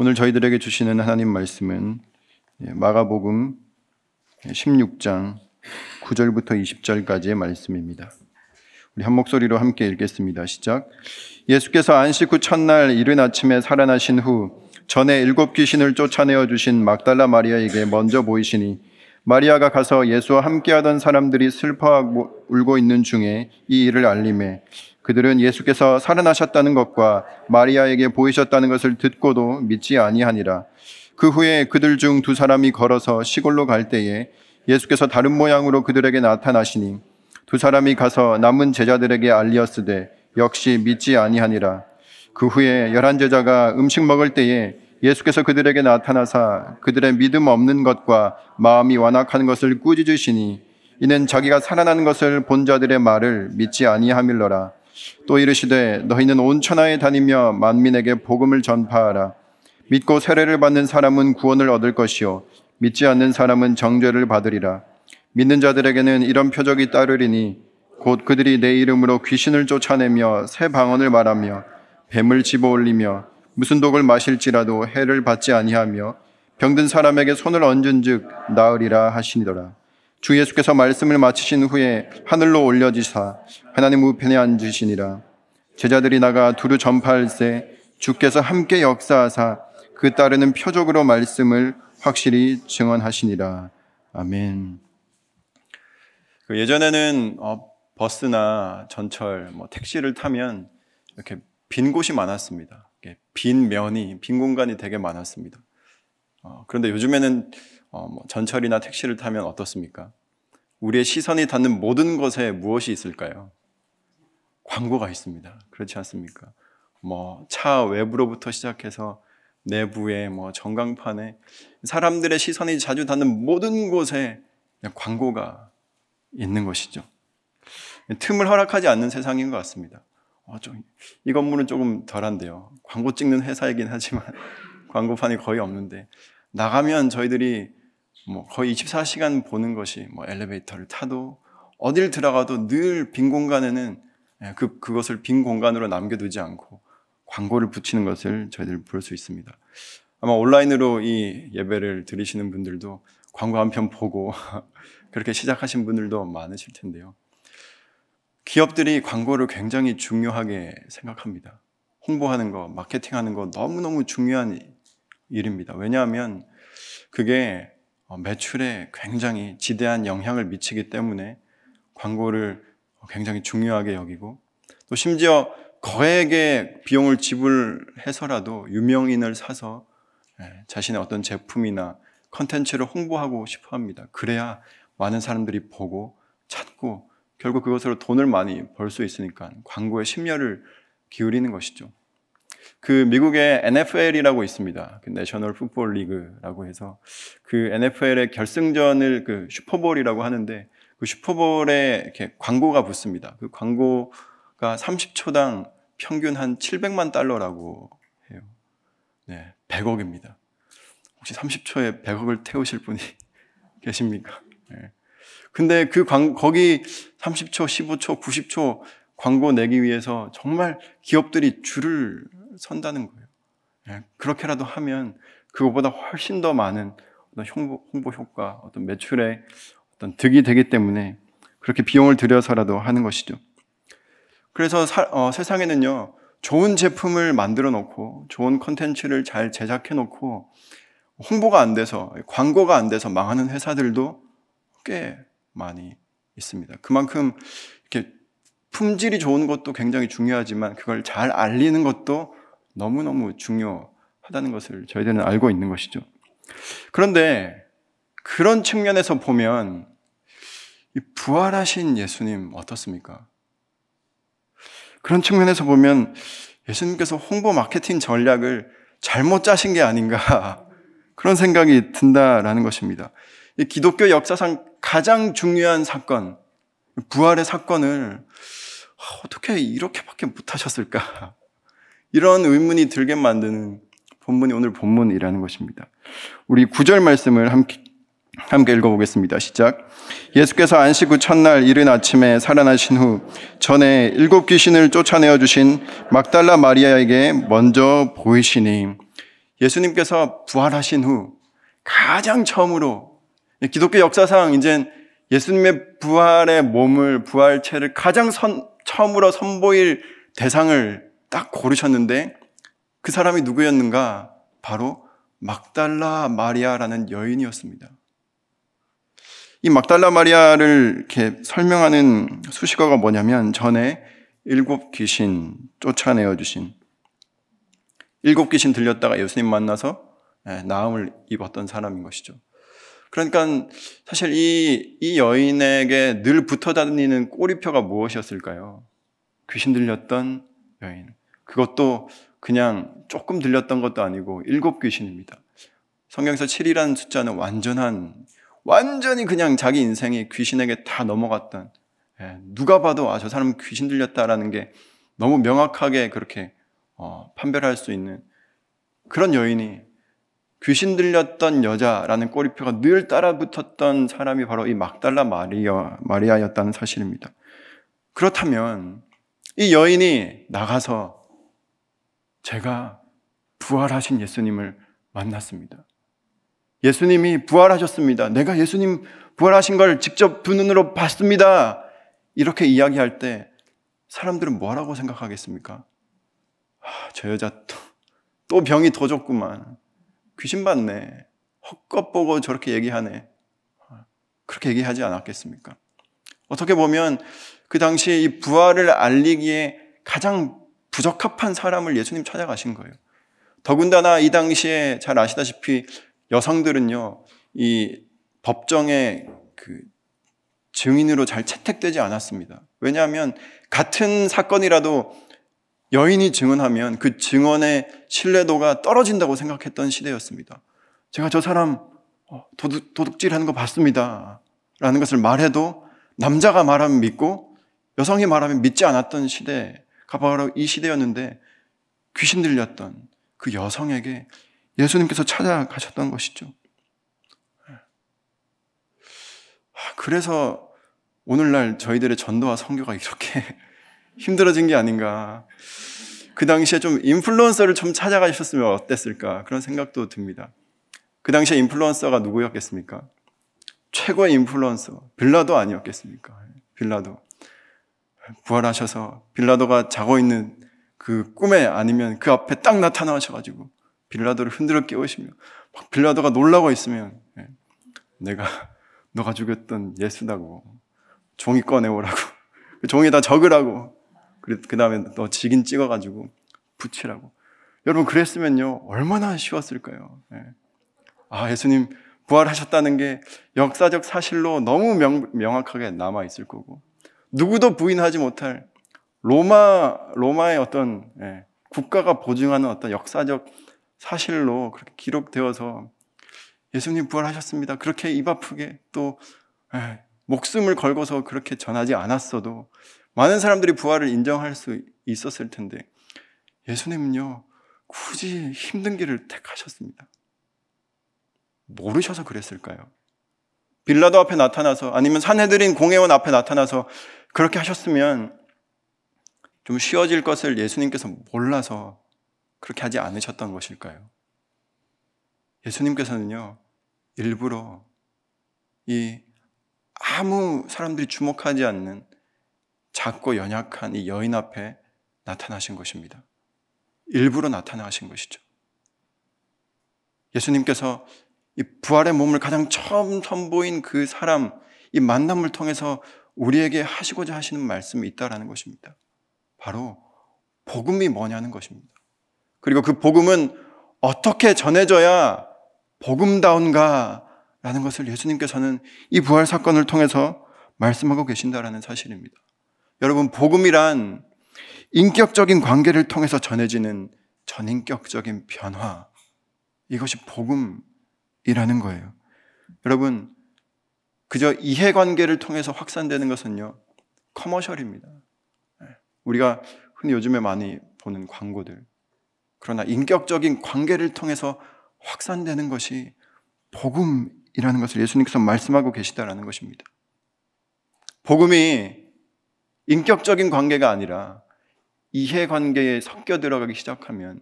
오늘 저희들에게 주시는 하나님 말씀은 마가복음 16장 9절부터 20절까지의 말씀입니다. 우리 한 목소리로 함께 읽겠습니다. 시작. 예수께서 안식 후 첫날 이른 아침에 살아나신 후 전에 7 귀신을 쫓아내어 주신 막달라 마리아에게 먼저 보이시니 마리아가 가서 예수와 함께하던 사람들이 슬퍼하고 울고 있는 중에 이 일을 알리매 그들은 예수께서 살아나셨다는 것과 마리아에게 보이셨다는 것을 듣고도 믿지 아니하니라. 그 후에 그들 중 2 사람이 걸어서 시골로 갈 때에 예수께서 다른 모양으로 그들에게 나타나시니 2 사람이 가서 남은 제자들에게 알리었으되 역시 믿지 아니하니라. 그 후에 11 제자가 음식 먹을 때에 예수께서 그들에게 나타나사 그들의 믿음 없는 것과 마음이 완악한 것을 꾸짖으시니 이는 자기가 살아난 것을 본 자들의 말을 믿지 아니함일러라. 또 이르시되 너희는 온 천하에 다니며 만민에게 복음을 전파하라. 믿고 세례를 받는 사람은 구원을 얻을 것이요 믿지 않는 사람은 정죄를 받으리라. 믿는 자들에게는 이런 표적이 따르리니 곧 그들이 내 이름으로 귀신을 쫓아내며 새 방언을 말하며 뱀을 집어올리며 무슨 독을 마실지라도 해를 받지 아니하며 병든 사람에게 손을 얹은 즉 나으리라 하시니더라. 주 예수께서 말씀을 마치신 후에 하늘로 올려지사 하나님 우편에 앉으시니라. 제자들이 나가 두루 전파할세 주께서 함께 역사하사 그 따르는 표적으로 말씀을 확실히 증언하시니라. 아멘. 예전에는 버스나 전철, 택시를 타면 이렇게 빈 곳이 많았습니다. 빈 면이, 빈 공간이 되게 많았습니다. 그런데 요즘에는 전철이나 택시를 타면 어떻습니까? 우리의 시선이 닿는 모든 것에 무엇이 있을까요? 광고가 있습니다. 그렇지 않습니까? 차 외부로부터 시작해서 내부에 전광판에 사람들의 시선이 자주 닿는 모든 곳에 광고가 있는 것이죠. 틈을 허락하지 않는 세상인 것 같습니다. 이 건물은 조금 덜한데요. 광고 찍는 회사이긴 하지만 광고판이 거의 없는데 나가면 저희들이 거의 24시간 보는 것이 엘리베이터를 타도 어딜 들어가도 늘 빈 공간에는 그것을 빈 공간으로 남겨두지 않고 광고를 붙이는 것을 저희들이 볼 수 있습니다. 아마 온라인으로 이 예배를 들으시는 분들도 광고 한 편 보고 그렇게 시작하신 분들도 많으실 텐데요. 기업들이 광고를 굉장히 중요하게 생각합니다. 홍보하는 거, 마케팅하는 거 너무너무 중요한 일입니다. 왜냐하면 그게 매출에 굉장히 지대한 영향을 미치기 때문에 광고를 굉장히 중요하게 여기고 또 심지어 거액의 비용을 지불해서라도 유명인을 사서 자신의 어떤 제품이나 컨텐츠를 홍보하고 싶어 합니다. 그래야 많은 사람들이 보고 찾고 결국 그것으로 돈을 많이 벌 수 있으니까 광고에 심혈을 기울이는 것이죠. 그 미국의 NFL이라고 있습니다. 내셔널 풋볼 리그라고 해서 그 NFL의 결승전을 그 슈퍼볼이라고 하는데 그 슈퍼볼에 이렇게 광고가 붙습니다. 그 광고가 30초당 평균 한 700만 달러라고 해요. 네, 100억입니다. 혹시 30초에 100억을 태우실 분이 계십니까? 네. 근데 그 거기 30초, 15초, 90초 광고 내기 위해서 정말 기업들이 줄을 선다는 거예요. 예, 그렇게라도 하면 그것보다 훨씬 더 많은 어떤 홍보 효과, 어떤 매출의 어떤 득이 되기 때문에 그렇게 비용을 들여서라도 하는 것이죠. 그래서 세상에는요, 좋은 제품을 만들어 놓고, 좋은 콘텐츠를 잘 제작해 놓고, 홍보가 안 돼서, 광고가 안 돼서 망하는 회사들도 꽤 많이 있습니다. 그만큼 이렇게 품질이 좋은 것도 굉장히 중요하지만 그걸 잘 알리는 것도 너무너무 중요하다는 것을 저희들은 알고 있는 것이죠. 그런데 그런 측면에서 보면 이 부활하신 예수님 어떻습니까? 그런 측면에서 보면 예수님께서 홍보 마케팅 전략을 잘못 짜신 게 아닌가 그런 생각이 든다라는 것입니다. 이 기독교 역사상 가장 중요한 사건, 부활의 사건을 어떻게 이렇게밖에 못하셨을까? 이런 의문이 들게 만드는 본문이 오늘 본문이라는 것입니다. 우리 9절 말씀을 함께 읽어보겠습니다. 시작. 예수께서 안식 후 첫날 이른 아침에 살아나신 후 전에 7 귀신을 쫓아내어 주신 막달라 마리아에게 먼저 보이시니 예수님께서 부활하신 후 가장 처음으로 기독교 역사상 이제 예수님의 부활의 몸을, 부활체를 가장 처음으로 선보일 대상을 딱 고르셨는데 그 사람이 누구였는가? 바로 막달라 마리아라는 여인이었습니다. 이 막달라 마리아를 이렇게 설명하는 수식어가 뭐냐면 전에 7 귀신 쫓아내어 주신 7 귀신 들렸다가 예수님 만나서 나음을 입었던 사람인 것이죠. 그러니까 사실 이 여인에게 늘 붙어다니는 꼬리표가 무엇이었을까요? 귀신 들렸던 여인. 그것도 그냥 조금 들렸던 것도 아니고 7 귀신입니다. 성경에서 7이라는 숫자는 완전히 그냥 자기 인생이 귀신에게 다 넘어갔던, 누가 봐도 아, 저 사람 귀신 들렸다라는 게 너무 명확하게 그렇게 판별할 수 있는 그런 여인이, 귀신 들렸던 여자라는 꼬리표가 늘 따라붙었던 사람이 바로 이 막달라 마리아였다는 사실입니다. 그렇다면 이 여인이 나가서 제가 부활하신 예수님을 만났습니다. 예수님이 부활하셨습니다. 내가 예수님 부활하신 걸 직접 두 눈으로 봤습니다. 이렇게 이야기할 때 사람들은 뭐라고 생각하겠습니까? 아, 저 여자 또 병이 더 졌구만. 귀신 봤네. 헛것 보고 저렇게 얘기하네. 그렇게 얘기하지 않았겠습니까? 어떻게 보면 그 당시 이 부활을 알리기에 가장 부적합한 사람을 예수님 찾아가신 거예요. 더군다나 이 당시에 잘 아시다시피 여성들은요, 이 법정에 그 증인으로 잘 채택되지 않았습니다. 왜냐하면 같은 사건이라도 여인이 증언하면 그 증언의 신뢰도가 떨어진다고 생각했던 시대였습니다. 제가 저 사람 도둑질하는 거 봤습니다 라는 것을 말해도 남자가 말하면 믿고 여성이 말하면 믿지 않았던 시대가 바로 이 시대였는데, 귀신 들렸던 그 여성에게 예수님께서 찾아가셨던 것이죠. 그래서 오늘날 저희들의 전도와 선교가 이렇게 힘들어진 게 아닌가. 그 당시에 좀 인플루언서를 좀 찾아가셨으면 어땠을까, 그런 생각도 듭니다. 그 당시에 인플루언서가 누구였겠습니까? 최고의 인플루언서 빌라도 아니었겠습니까? 빌라도 부활하셔서 빌라도가 자고 있는 그 꿈에 아니면 그 앞에 딱 나타나셔가지고 빌라도를 흔들어 깨우시며 막 빌라도가 놀라고 있으면 내가 너가 죽였던 예수다고 종이 꺼내오라고, 종에다 적으라고, 그 다음에 너 직인 찍어가지고 붙이라고. 여러분, 그랬으면요 얼마나 쉬웠을까요? 아, 예수님 부활하셨다는 게 역사적 사실로 너무 명확하게 남아있을 거고, 누구도 부인하지 못할 로마의 어떤 국가가 보증하는 어떤 역사적 사실로 그렇게 기록되어서 예수님 부활하셨습니다 그렇게 입 아프게 또 목숨을 걸고서 그렇게 전하지 않았어도 많은 사람들이 부활을 인정할 수 있었을 텐데, 예수님은요 굳이 힘든 길을 택하셨습니다. 모르셔서 그랬을까요? 빌라도 앞에 나타나서, 아니면 산헤드린 공회원 앞에 나타나서 그렇게 하셨으면 좀 쉬워질 것을 예수님께서 몰라서 그렇게 하지 않으셨던 것일까요? 예수님께서는요 일부러 이 아무 사람들이 주목하지 않는 작고 연약한 이 여인 앞에 나타나신 것입니다. 일부러 나타나신 것이죠. 예수님께서 이 부활의 몸을 가장 처음 선보인 그 사람, 이 만남을 통해서 우리에게 하시고자 하시는 말씀이 있다라는 것입니다. 바로 복음이 뭐냐는 것입니다. 그리고 그 복음은 어떻게 전해져야 복음다운가라는 것을 예수님께서는 이 부활 사건을 통해서 말씀하고 계신다라는 사실입니다. 여러분, 복음이란 인격적인 관계를 통해서 전해지는 전인격적인 변화, 이것이 복음이라는 거예요. 여러분, 그저 이해관계를 통해서 확산되는 것은요 커머셜입니다. 우리가 흔히 요즘에 많이 보는 광고들. 그러나 인격적인 관계를 통해서 확산되는 것이 복음이라는 것을 예수님께서 말씀하고 계시다라는 것입니다. 복음이 인격적인 관계가 아니라 이해관계에 섞여 들어가기 시작하면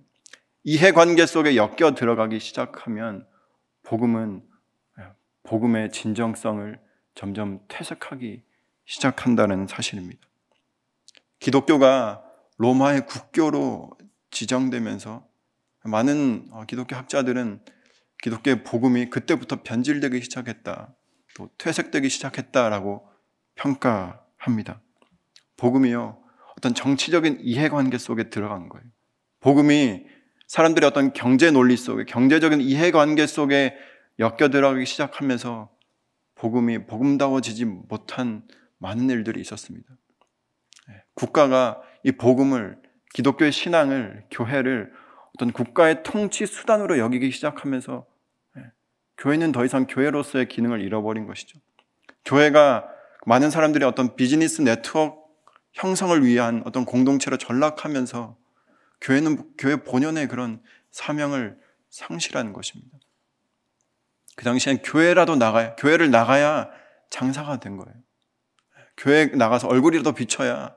이해관계 속에 엮여 들어가기 시작하면 복음의 진정성을 점점 퇴색하기 시작한다는 사실입니다. 기독교가 로마의 국교로 지정되면서 많은 기독교 학자들은 기독교의 복음이 그때부터 변질되기 시작했다, 또 퇴색되기 시작했다라고 평가합니다. 복음이요, 어떤 정치적인 이해관계 속에 들어간 거예요. 복음이 사람들의 어떤 경제 논리 속에, 경제적인 이해관계 속에 엮여 들어가기 시작하면서 복음이 복음다워지지 못한 많은 일들이 있었습니다. 국가가 이 복음을, 기독교의 신앙을, 교회를 어떤 국가의 통치 수단으로 여기기 시작하면서 교회는 더 이상 교회로서의 기능을 잃어버린 것이죠. 교회가 많은 사람들의 어떤 비즈니스 네트워크 형성을 위한 어떤 공동체로 전락하면서 교회는 교회 본연의 그런 사명을 상실한 것입니다. 그 당시엔 교회를 나가야 장사가 된 거예요. 교회 나가서 얼굴이라도 비춰야,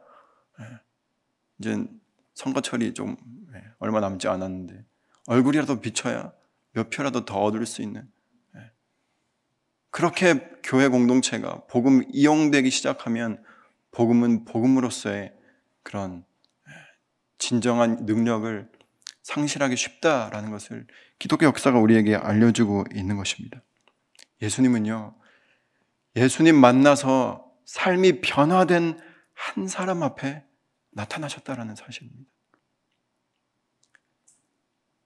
이제 선거철이 좀 얼마 남지 않았는데 얼굴이라도 비춰야 몇 표라도 더 얻을 수 있는, 그렇게 교회 공동체가 복음 이용되기 시작하면 복음은 복음으로서의 그런 진정한 능력을 상실하기 쉽다라는 것을 기독교 역사가 우리에게 알려주고 있는 것입니다. 예수님은요, 예수님 만나서 삶이 변화된 한 사람 앞에 나타나셨다라는 사실입니다.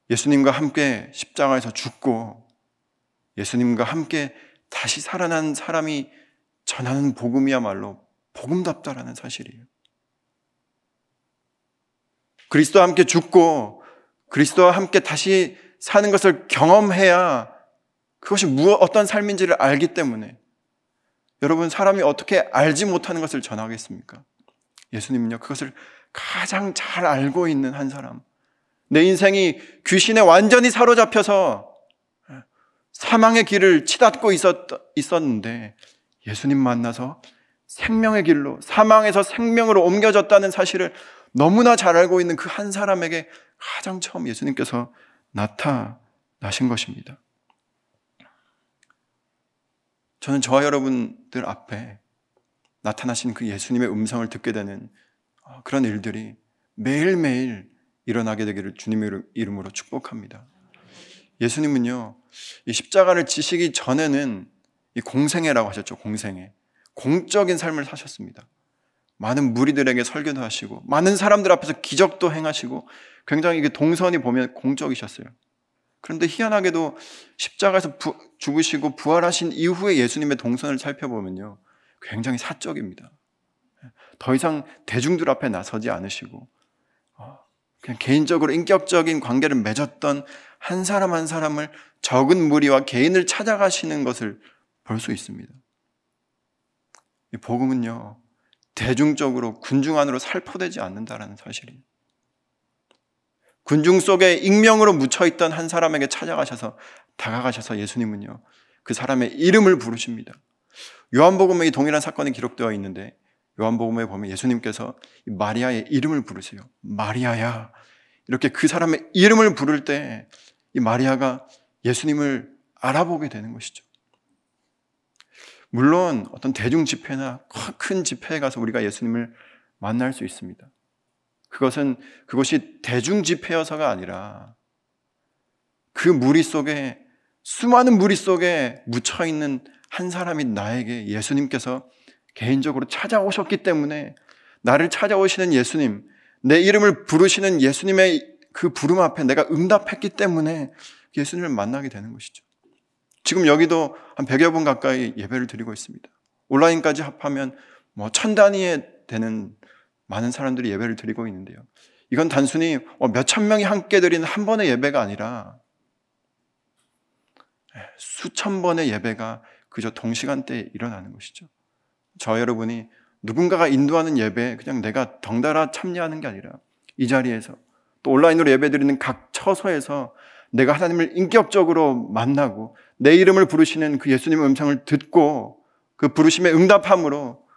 예수님과 함께 십자가에서 죽고 예수님과 함께 다시 살아난 사람이 전하는 복음이야말로 복음답다라는 사실이에요. 그리스도와 함께 죽고 그리스도와 함께 다시 사는 것을 경험해야 그것이 어떤 삶인지를 알기 때문에, 여러분, 사람이 어떻게 알지 못하는 것을 전하겠습니까? 예수님은요, 그것을 가장 잘 알고 있는 한 사람, 내 인생이 귀신에 완전히 사로잡혀서 사망의 길을 치닫고 있었는데 예수님 만나서 생명의 길로, 사망에서 생명으로 옮겨졌다는 사실을 너무나 잘 알고 있는 그 한 사람에게 가장 처음 예수님께서 나타나신 것입니다. 저는 저와 여러분들 앞에 나타나신 그 예수님의 음성을 듣게 되는 그런 일들이 매일매일 일어나게 되기를 주님의 이름으로 축복합니다. 예수님은요, 이 십자가를 지시기 전에는 이 공생애라고 하셨죠. 공생애, 공적인 삶을 사셨습니다. 많은 무리들에게 설교도 하시고 많은 사람들 앞에서 기적도 행하시고 굉장히 이게 동선이 보면 공적이셨어요. 그런데 희한하게도 십자가에서 죽으시고 부활하신 이후에 예수님의 동선을 살펴보면요, 굉장히 사적입니다. 더 이상 대중들 앞에 나서지 않으시고 그냥 개인적으로 인격적인 관계를 맺었던 한 사람 한 사람을 적은 무리와 개인을 찾아가시는 것을 볼 수 있습니다. 이 복음은요, 대중적으로 군중 안으로 살포되지 않는다라는 사실이에요. 군중 속에 익명으로 묻혀있던 한 사람에게 다가가셔서 예수님은요, 그 사람의 이름을 부르십니다. 요한복음에 동일한 사건이 기록되어 있는데 요한복음에 보면 예수님께서 마리아의 이름을 부르세요. 마리아야. 이렇게 그 사람의 이름을 부를 때 이 마리아가 예수님을 알아보게 되는 것이죠. 물론 어떤 대중 집회나 큰 집회에 가서 우리가 예수님을 만날 수 있습니다. 그것이 대중 집회여서가 아니라 그 무리 속에, 수많은 무리 속에 묻혀있는 한 사람이 나에게 예수님께서 개인적으로 찾아오셨기 때문에, 나를 찾아오시는 예수님, 내 이름을 부르시는 예수님의 그 부름 앞에 내가 응답했기 때문에 예수님을 만나게 되는 것이죠. 지금 여기도 한 100여 분 가까이 예배를 드리고 있습니다. 온라인까지 합하면 1000단위에 되는 많은 사람들이 예배를 드리고 있는데요, 이건 단순히 몇천 명이 함께 드리는 한 번의 예배가 아니라 수천 번의 예배가 그저 동시간대에 일어나는 것이죠. 저 여러분이 누군가가 인도하는 예배에 그냥 내가 덩달아 참여하는 게 아니라 이 자리에서, 또 온라인으로 예배드리는 각 처소에서 내가 하나님을 인격적으로 만나고 내 이름을 부르시는 그 예수님의 음성을 듣고 그 부르심에 응답함으로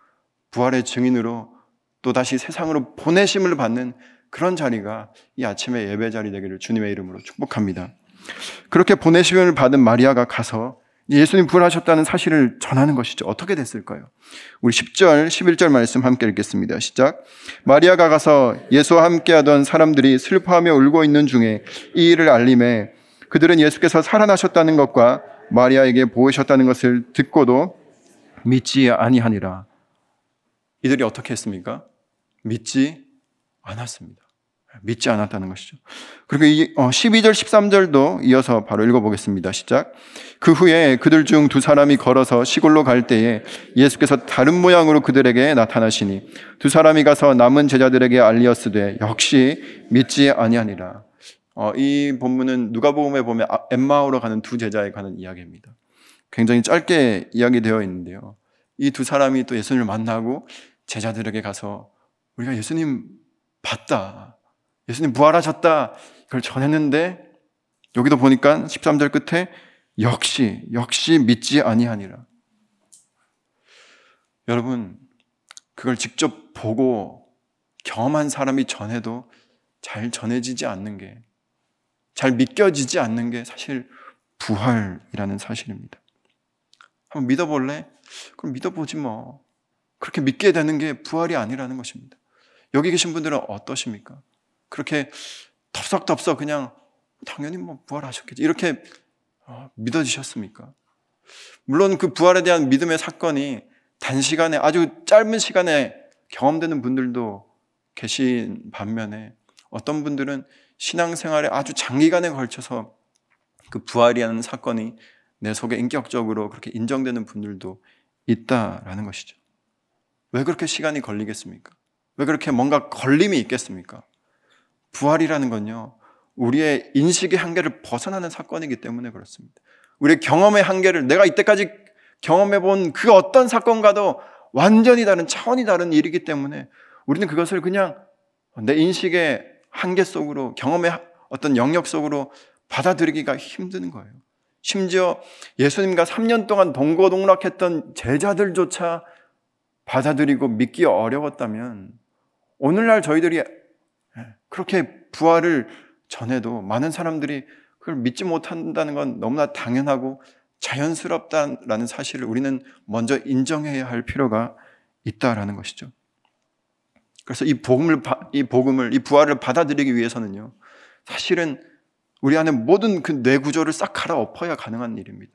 부활의 증인으로 또다시 세상으로 보내심을 받는 그런 자리가 이 아침의 예배 자리 되기를 주님의 이름으로 축복합니다. 그렇게 보내심을 받은 마리아가 가서 예수님 부활하셨다는 사실을 전하는 것이죠. 어떻게 됐을까요? 우리 10절, 11절 말씀 함께 읽겠습니다. 시작. 마리아가 가서 예수와 함께하던 사람들이 슬퍼하며 울고 있는 중에 이 일을 알림해 그들은 예수께서 살아나셨다는 것과 마리아에게 보이셨다는 것을 듣고도 믿지 아니하니라. 이들이 어떻게 했습니까? 믿지 않았습니다. 믿지 않았다는 것이죠. 그리고 12절, 13절도 이어서 바로 읽어보겠습니다. 시작. 그 후에 그들 중 두 사람이 걸어서 시골로 갈 때에 예수께서 다른 모양으로 그들에게 나타나시니 두 사람이 가서 남은 제자들에게 알리었으되 역시 믿지 아니하니라. 이 본문은 누가복음에 보면 엠마오로 가는 두 제자에 관한 이야기입니다. 굉장히 짧게 이야기되어 있는데요. 이 두 사람이 또 예수님을 만나고 제자들에게 가서 우리가 예수님 봤다, 예수님 부활하셨다, 이걸 전했는데 여기도 보니까 13절 끝에 역시 믿지 아니하니라. 여러분, 그걸 직접 보고 경험한 사람이 전해도 잘 전해지지 않는 게, 잘 믿겨지지 않는 게 사실 부활이라는 사실입니다. 한번 믿어볼래? 그럼 믿어보지 뭐. 그렇게 믿게 되는 게 부활이 아니라는 것입니다. 여기 계신 분들은 어떠십니까? 그렇게 덥석덥석 그냥 당연히 뭐 부활하셨겠지 이렇게 믿어지셨습니까? 물론 그 부활에 대한 믿음의 사건이 단시간에, 아주 짧은 시간에 경험되는 분들도 계신 반면에 어떤 분들은 신앙생활에 아주 장기간에 걸쳐서 그 부활이라는 사건이 내 속에 인격적으로 그렇게 인정되는 분들도 있다라는 것이죠. 왜 그렇게 시간이 걸리겠습니까? 왜 그렇게 뭔가 걸림이 있겠습니까? 부활이라는 건요, 우리의 인식의 한계를 벗어나는 사건이기 때문에 그렇습니다. 우리의 경험의 한계를, 내가 이때까지 경험해본 그 어떤 사건과도 완전히 다른, 차원이 다른 일이기 때문에 우리는 그것을 그냥 내 인식의 한계 속으로, 경험의 어떤 영역 속으로 받아들이기가 힘든 거예요. 심지어 예수님과 3년 동안 동고동락했던 제자들조차 받아들이고 믿기 어려웠다면 오늘날 저희들이 그렇게 부활을 전해도 많은 사람들이 그걸 믿지 못한다는 건 너무나 당연하고 자연스럽다라는 사실을 우리는 먼저 인정해야 할 필요가 있다라는 것이죠. 그래서 이 부활을 받아들이기 위해서는요, 사실은 우리 안에 모든 그 뇌 구조를 싹 갈아엎어야 가능한 일입니다.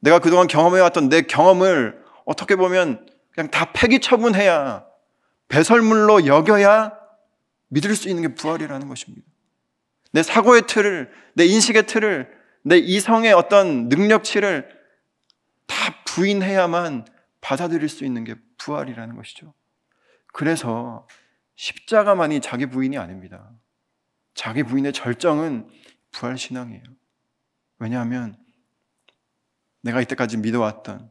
내가 그동안 경험해왔던 내 경험을 어떻게 보면 그냥 다 폐기 처분해야, 배설물로 여겨야 믿을 수 있는 게 부활이라는 것입니다. 내 사고의 틀을, 내 인식의 틀을, 내 이성의 어떤 능력치를 다 부인해야만 받아들일 수 있는 게 부활이라는 것이죠. 그래서 십자가만이 자기 부인이 아닙니다. 자기 부인의 절정은 부활신앙이에요. 왜냐하면 내가 이때까지 믿어왔던,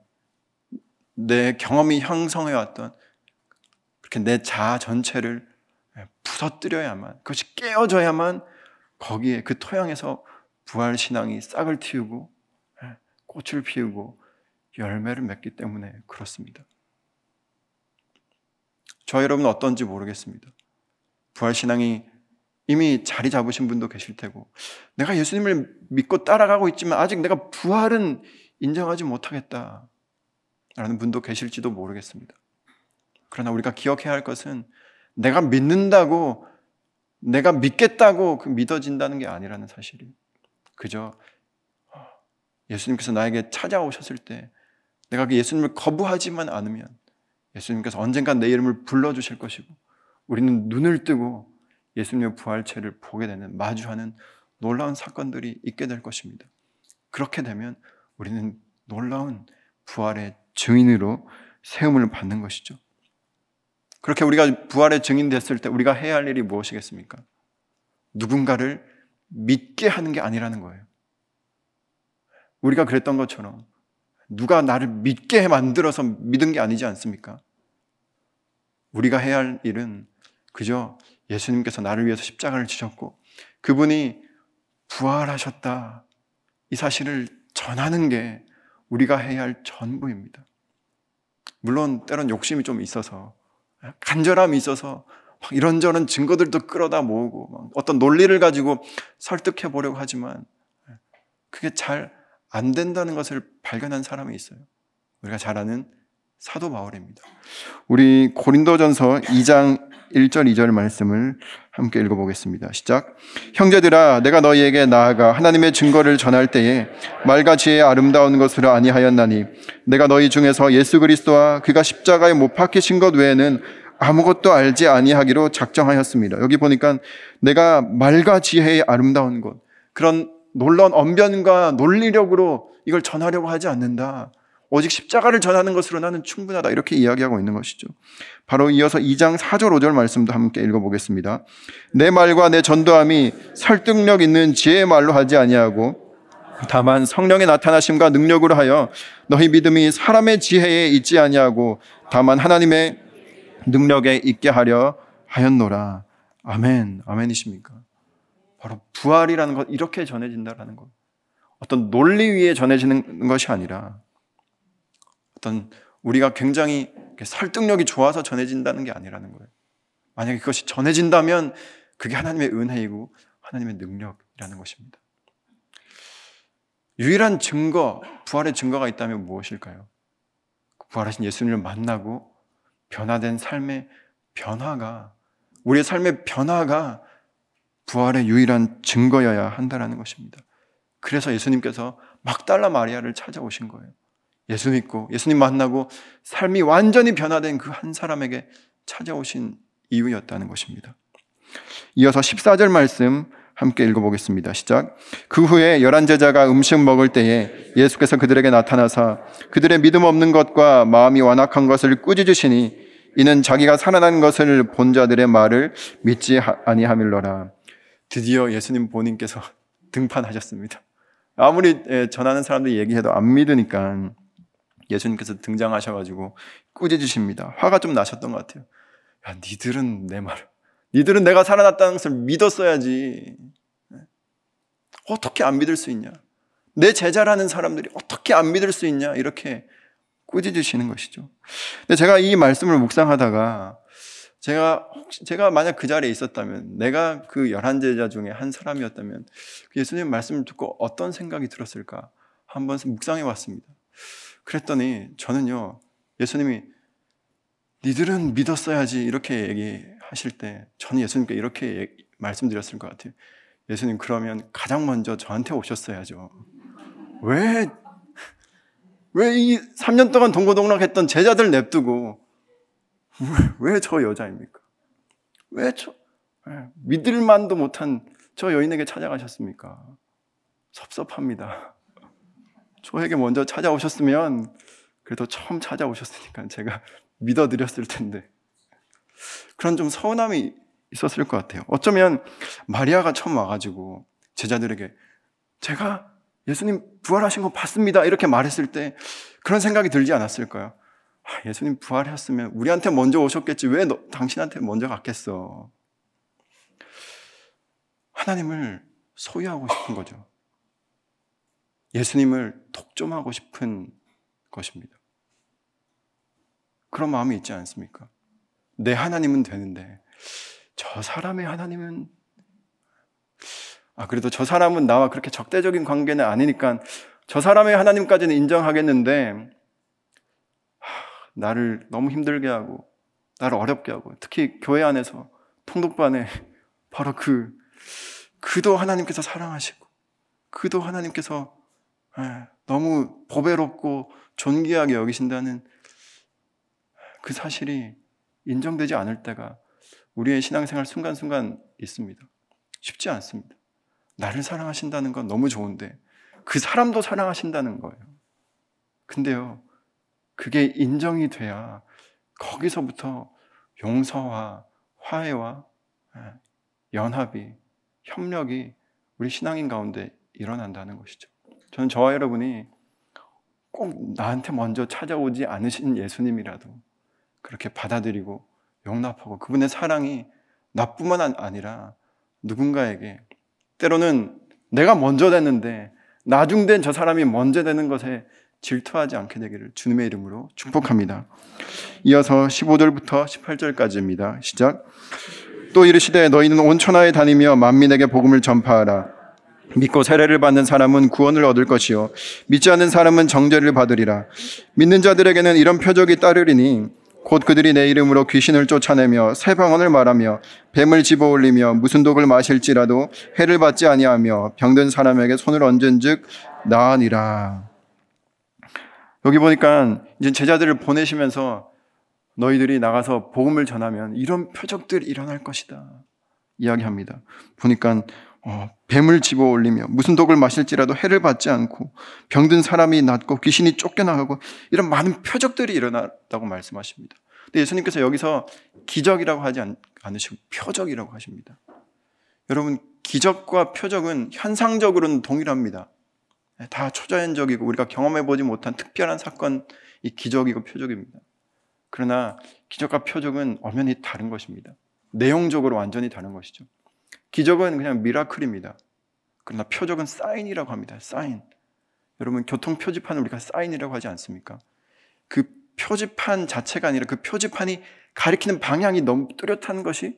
내 경험이 형성해왔던 그렇게 내 자아 전체를 부서뜨려야만, 그것이 깨어져야만 거기에, 그 토양에서 부활신앙이 싹을 틔우고 꽃을 피우고 열매를 맺기 때문에 그렇습니다. 저 여러분 어떤지 모르겠습니다. 부활신앙이 이미 자리 잡으신 분도 계실 테고, 내가 예수님을 믿고 따라가고 있지만 아직 내가 부활은 인정하지 못하겠다라는 분도 계실지도 모르겠습니다. 그러나 우리가 기억해야 할 것은 내가 믿는다고, 내가 믿겠다고 그 믿어진다는 게 아니라는 사실이에요. 그저 예수님께서 나에게 찾아오셨을 때 내가 그 예수님을 거부하지만 않으면 예수님께서 언젠가 내 이름을 불러주실 것이고, 우리는 눈을 뜨고 예수님의 부활체를 보게 되는, 마주하는 놀라운 사건들이 있게 될 것입니다. 그렇게 되면 우리는 놀라운 부활의 증인으로 세움을 받는 것이죠. 그렇게 우리가 부활의 증인 됐을 때 우리가 해야 할 일이 무엇이겠습니까? 누군가를 믿게 하는 게 아니라는 거예요. 우리가 그랬던 것처럼 누가 나를 믿게 만들어서 믿은 게 아니지 않습니까? 우리가 해야 할 일은 그저 예수님께서 나를 위해서 십자가를 지셨고 그분이 부활하셨다, 이 사실을 전하는 게 우리가 해야 할 전부입니다. 물론 때론 욕심이 좀 있어서, 간절함이 있어서 막 이런저런 증거들도 끌어다 모으고 막 어떤 논리를 가지고 설득해 보려고 하지만 그게 잘 안 된다는 것을 발견한 사람이 있어요. 우리가 잘 아는 사도 바울입니다. 우리 고린도전서 2장 1절 2절 말씀을 함께 읽어보겠습니다. 시작. 형제들아, 내가 너희에게 나아가 하나님의 증거를 전할 때에 말과 지혜의 아름다운 것으로 아니하였나니 내가 너희 중에서 예수 그리스도와 그가 십자가에 못 박히신 것 외에는 아무것도 알지 아니하기로 작정하였습니다. 여기 보니까 내가 말과 지혜의 아름다운 것, 그런 놀라운 언변과 논리력으로 이걸 전하려고 하지 않는다. 오직 십자가를 전하는 것으로 나는 충분하다. 이렇게 이야기하고 있는 것이죠. 바로 이어서 2장 4절 5절 말씀도 함께 읽어보겠습니다. 내 말과 내 전도함이 설득력 있는 지혜의 말로 하지 아니하고 다만 성령의 나타나심과 능력으로 하여 너희 믿음이 사람의 지혜에 있지 아니하고 다만 하나님의 능력에 있게 하려 하였노라. 아멘. 아멘이십니까? 바로 부활이라는 것, 이렇게 전해진다라는 것. 어떤 논리 위에 전해지는 것이 아니라 어떤 우리가 굉장히 설득력이 좋아서 전해진다는 게 아니라는 거예요. 만약에 그것이 전해진다면 그게 하나님의 은혜이고 하나님의 능력이라는 것입니다. 유일한 증거, 부활의 증거가 있다면 무엇일까요? 부활하신 예수님을 만나고 변화된 삶의 변화가, 우리의 삶의 변화가 부활의 유일한 증거여야 한다는 것입니다. 그래서 예수님께서 막달라 마리아를 찾아오신 거예요. 예수 믿고 예수님 만나고 삶이 완전히 변화된 그 한 사람에게 찾아오신 이유였다는 것입니다. 이어서 14절 말씀 함께 읽어보겠습니다. 시작. 그 후에 11제자가 음식 먹을 때에 예수께서 그들에게 나타나사 그들의 믿음 없는 것과 마음이 완악한 것을 꾸짖으시니 이는 자기가 살아난 것을 본 자들의 말을 믿지 아니하밀러라. 드디어 예수님 본인께서 등판하셨습니다. 아무리 전하는 사람들이 얘기해도 안 믿으니까 예수님께서 등장하셔가지고 꾸짖으십니다. 화가 좀 나셨던 것 같아요. 야, 니들은 내 말, 니들은 내가 살아났다는 것을 믿었어야지. 어떻게 안 믿을 수 있냐? 내 제자라는 사람들이 어떻게 안 믿을 수 있냐? 이렇게 꾸짖으시는 것이죠. 근데 제가 이 말씀을 묵상하다가 제가 만약 그 자리에 있었다면, 내가 그 11제자 중에 한 사람이었다면 예수님 말씀을 듣고 어떤 생각이 들었을까 한번 묵상해 봤습니다. 그랬더니 저는요, 예수님이 니들은 믿었어야지 이렇게 얘기하실 때 저는 예수님께 이렇게 말씀드렸을 것 같아요. 예수님, 그러면 가장 먼저 저한테 오셨어야죠. 왜 이 3년 동안 동고동락했던 제자들 냅두고 왜 저 여자입니까? 믿을만도 못한 저 여인에게 찾아가셨습니까? 섭섭합니다. 저에게 먼저 찾아오셨으면, 그래도 처음 찾아오셨으니까 제가 믿어드렸을 텐데. 그런 좀 서운함이 있었을 것 같아요. 어쩌면 마리아가 처음 와가지고 제자들에게 제가 예수님 부활하신 거 봤습니다 이렇게 말했을 때 그런 생각이 들지 않았을까요? 아, 예수님 부활했으면 우리한테 먼저 오셨겠지. 왜 당신한테 먼저 갔겠어? 하나님을 소유하고 싶은 거죠. 예수님을 독점하고 싶은 것입니다. 그런 마음이 있지 않습니까? 내 하나님은 되는데 저 사람의 하나님은, 그래도 저 사람은 나와 그렇게 적대적인 관계는 아니니까 저 사람의 하나님까지는 인정하겠는데, 나를 너무 힘들게 하고 나를 어렵게 하고, 특히 교회 안에서 통독부 안에 바로 그도 하나님께서 사랑하시고 그도 하나님께서 너무 보배롭고 존귀하게 여기신다는 그 사실이 인정되지 않을 때가 우리의 신앙생활 순간순간 있습니다. 쉽지 않습니다. 나를 사랑하신다는 건 너무 좋은데 그 사람도 사랑하신다는 거예요. 근데요, 그게 인정이 돼야 거기서부터 용서와 화해와 연합이, 협력이 우리 신앙인 가운데 일어난다는 것이죠. 저는 저와 여러분이 꼭 나한테 먼저 찾아오지 않으신 예수님이라도 그렇게 받아들이고 용납하고, 그분의 사랑이 나뿐만 아니라 누군가에게, 때로는 내가 먼저 됐는데 나중된 저 사람이 먼저 되는 것에 질투하지 않게 되기를 주님의 이름으로 축복합니다. 이어서 15절부터 18절까지입니다. 시작. 또 이르시되 너희는 온 천하에 다니며 만민에게 복음을 전파하라. 믿고 세례를 받는 사람은 구원을 얻을 것이요 믿지 않는 사람은 정죄를 받으리라. 믿는 자들에게는 이런 표적이 따르리니 곧 그들이 내 이름으로 귀신을 쫓아내며 새 방언을 말하며 뱀을 집어올리며 무슨 독을 마실지라도 해를 받지 아니하며 병든 사람에게 손을 얹은즉 나으니라. 여기 보니까 이제 제자들을 보내시면서 너희들이 나가서 복음을 전하면 이런 표적들이 일어날 것이다 이야기합니다. 보니까 뱀을 집어올리며 무슨 독을 마실지라도 해를 받지 않고 병든 사람이 낫고 귀신이 쫓겨나가고 이런 많은 표적들이 일어났다고 말씀하십니다. 근데 예수님께서 여기서 기적이라고 하지 않으시고 표적이라고 하십니다. 여러분, 기적과 표적은 현상적으로는 동일합니다. 다 초자연적이고 우리가 경험해보지 못한 특별한 사건이 기적이고 표적입니다. 그러나 기적과 표적은 엄연히 다른 것입니다. 내용적으로 완전히 다른 것이죠. 기적은 그냥 미라클입니다. 그러나 표적은 사인이라고 합니다. 사인. 여러분, 교통 표지판을 우리가 사인이라고 하지 않습니까? 그 표지판 자체가 아니라 그 표지판이 가리키는 방향이 너무 뚜렷한 것이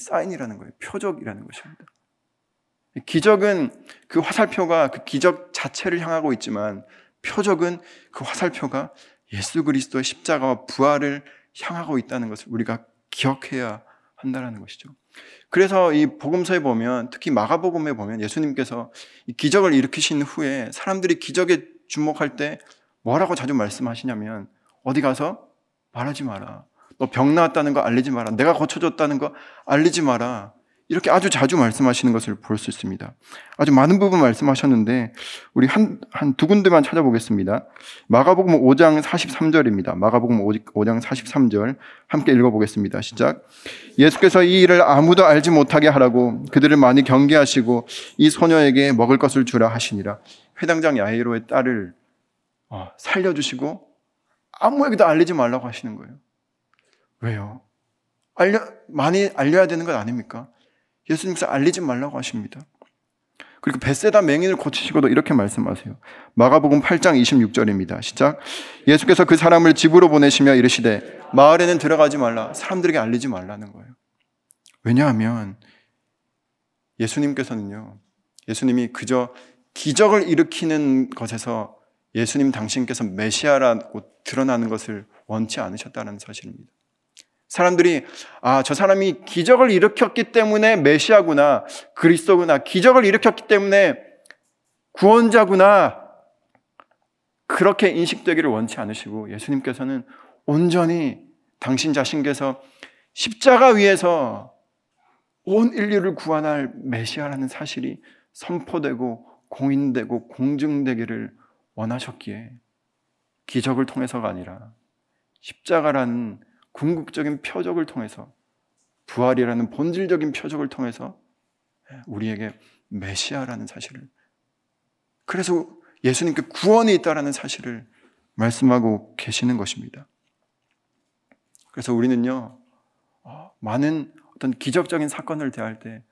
사인이라는 거예요. 표적이라는 것입니다. 기적은 그 화살표가 그 기적 자체를 향하고 있지만 표적은 그 화살표가 예수 그리스도의 십자가와 부활을 향하고 있다는 것을 우리가 기억해야 한다는 것이죠. 그래서 이 복음서에 보면, 특히 마가복음에 보면 예수님께서 이 기적을 일으키신 후에 사람들이 기적에 주목할 때 뭐라고 자주 말씀하시냐면, 어디 가서 말하지 마라. 너 병 나왔다는 거 알리지 마라. 내가 고쳐줬다는 거 알리지 마라. 이렇게 아주 자주 말씀하시는 것을 볼 수 있습니다. 아주 많은 부분 말씀하셨는데 우리 두 군데만 찾아보겠습니다. 마가복음 5장 43절입니다. 마가복음 5장 43절 함께 읽어보겠습니다. 시작. 예수께서 이 일을 아무도 알지 못하게 하라고 그들을 많이 경계하시고 이 소녀에게 먹을 것을 주라 하시니라. 회당장 야이로의 딸을 살려주시고 아무에게도 알리지 말라고 하시는 거예요. 왜요? 많이 알려야 되는 것 아닙니까? 예수님께서 알리지 말라고 하십니다. 그리고 벳세다 맹인을 고치시고도 이렇게 말씀하세요. 마가복음 8장 26절입니다. 시작. 예수께서 그 사람을 집으로 보내시며 이르시되 마을에는 들어가지 말라. 사람들에게 알리지 말라는 거예요. 왜냐하면 예수님께서는요, 예수님이 그저 기적을 일으키는 것에서 예수님 당신께서 메시아라고 드러나는 것을 원치 않으셨다는 사실입니다. 사람들이 저 사람이 기적을 일으켰기 때문에 메시아구나, 그리스도구나, 기적을 일으켰기 때문에 구원자구나, 그렇게 인식되기를 원치 않으시고 예수님께서는 온전히 당신 자신께서 십자가 위에서 온 인류를 구원할 메시아라는 사실이 선포되고 공인되고 공증되기를 원하셨기에 기적을 통해서가 아니라 십자가라는 궁극적인 표적을 통해서, 부활이라는 본질적인 표적을 통해서 우리에게 메시아라는 사실을, 그래서 예수님께 구원이 있다라는 사실을 말씀하고 계시는 것입니다. 그래서 우리는요, 많은 어떤 기적적인 사건을 대할 때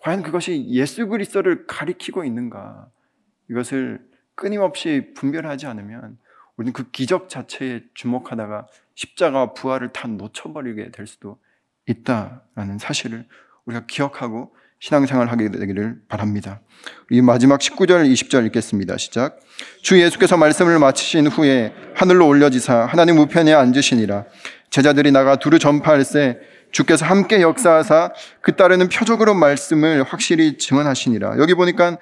과연 그것이 예수 그리스도를 가리키고 있는가, 이것을 끊임없이 분별하지 않으면 우리는 그 기적 자체에 주목하다가 십자가와 부활을 다 놓쳐버리게 될 수도 있다라는 사실을 우리가 기억하고 신앙생활을 하게 되기를 바랍니다. 우리 마지막 19절, 20절 읽겠습니다. 시작. 주 예수께서 말씀을 마치신 후에 하늘로 올려지사 하나님 우편에 앉으시니라. 제자들이 나가 두루 전파할세 주께서 함께 역사하사 그 따르는 표적으로 말씀을 확실히 증언하시니라. 여기 보니까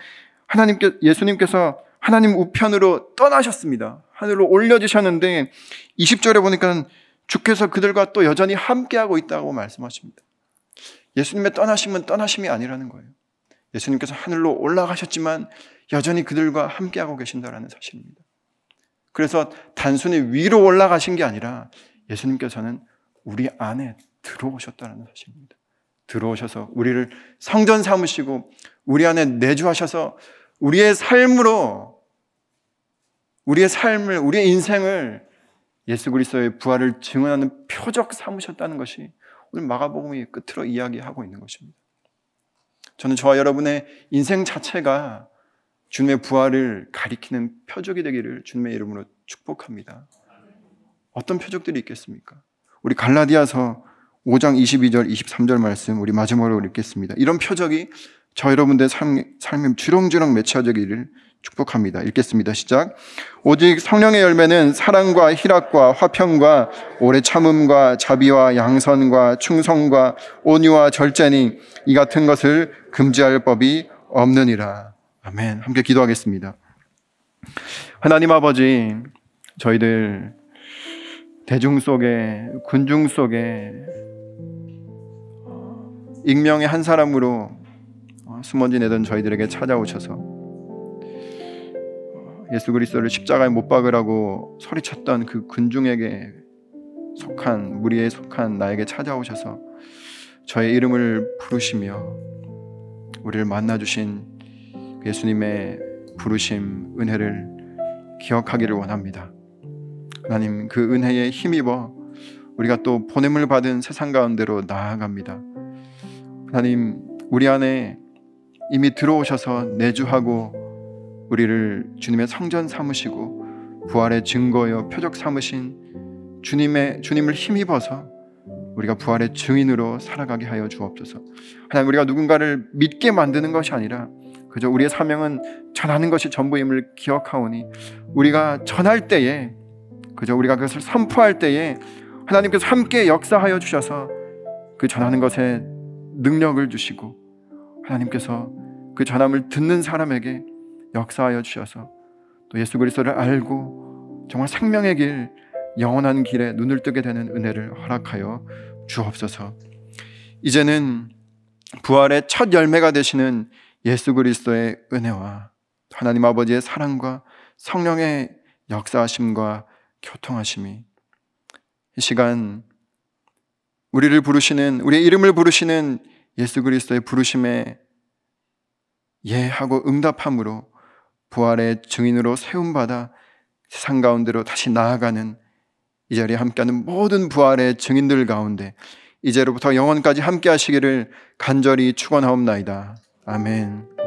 예수님께서 하나님 우편으로 떠나셨습니다. 하늘로 올려주셨는데 20절에 보니까 주께서 그들과 또 여전히 함께하고 있다고 말씀하십니다. 예수님의 떠나심은 떠나심이 아니라는 거예요. 예수님께서 하늘로 올라가셨지만 여전히 그들과 함께하고 계신다라는 사실입니다. 그래서 단순히 위로 올라가신 게 아니라 예수님께서는 우리 안에 들어오셨다는 사실입니다. 들어오셔서 우리를 성전 삼으시고 우리 안에 내주하셔서 우리의 삶으로, 우리의 삶을, 우리의 인생을 예수 그리스도의 부활을 증언하는 표적 삼으셨다는 것이 오늘 마가복음이 끝으로 이야기하고 있는 것입니다. 저는 저와 여러분의 인생 자체가 주님의 부활을 가리키는 표적이 되기를 주님의 이름으로 축복합니다. 어떤 표적들이 있겠습니까? 우리 갈라디아서 5장 22절 23절 말씀 우리 마지막으로 읽겠습니다. 이런 표적이 저 여러분들의 삶에 주렁주렁 맺혀지기를 축복합니다. 읽겠습니다. 시작. 오직 성령의 열매는 사랑과 희락과 화평과 오래 참음과 자비와 양선과 충성과 온유와 절제니 이 같은 것을 금지할 법이 없느니라. 아멘. 함께 기도하겠습니다. 하나님 아버지, 저희들 대중 속에, 군중 속에 익명의 한 사람으로 숨어 지내던 저희들에게 찾아오셔서 예수 그리스도를 십자가에 못 박으라고 소리쳤던 그 군중에게 속한, 무리에 속한 나에게 찾아오셔서 저의 이름을 부르시며 우리를 만나주신 예수님의 부르심, 은혜를 기억하기를 원합니다. 하나님, 그 은혜에 힘입어 우리가 또 보냄을 받은 세상 가운데로 나아갑니다. 하나님, 우리 안에 이미 들어오셔서 내주하고 우리를 주님의 성전 삼으시고 부활의 증거여 표적 삼으신 주님을 힘입어서 우리가 부활의 증인으로 살아가게 하여 주옵소서. 하나님, 우리가 누군가를 믿게 만드는 것이 아니라 그저 우리의 사명은 전하는 것이 전부임을 기억하오니 우리가 전할 때에, 그저 우리가 그것을 선포할 때에 하나님께서 함께 역사하여 주셔서 그 전하는 것에 능력을 주시고 하나님께서 그 전함을 듣는 사람에게 역사하여 주셔서 또 예수 그리스도를 알고 정말 생명의 길, 영원한 길에 눈을 뜨게 되는 은혜를 허락하여 주옵소서. 이제는 부활의 첫 열매가 되시는 예수 그리스도의 은혜와 하나님 아버지의 사랑과 성령의 역사하심과 교통하심이 이 시간 우리를 부르시는, 우리의 이름을 부르시는 예수 그리스도의 부르심에 예하고 응답함으로 부활의 증인으로 세움받아 세상 가운데로 다시 나아가는 이 자리에 함께하는 모든 부활의 증인들 가운데 이제로부터 영원까지 함께하시기를 간절히 축원하옵나이다. 아멘.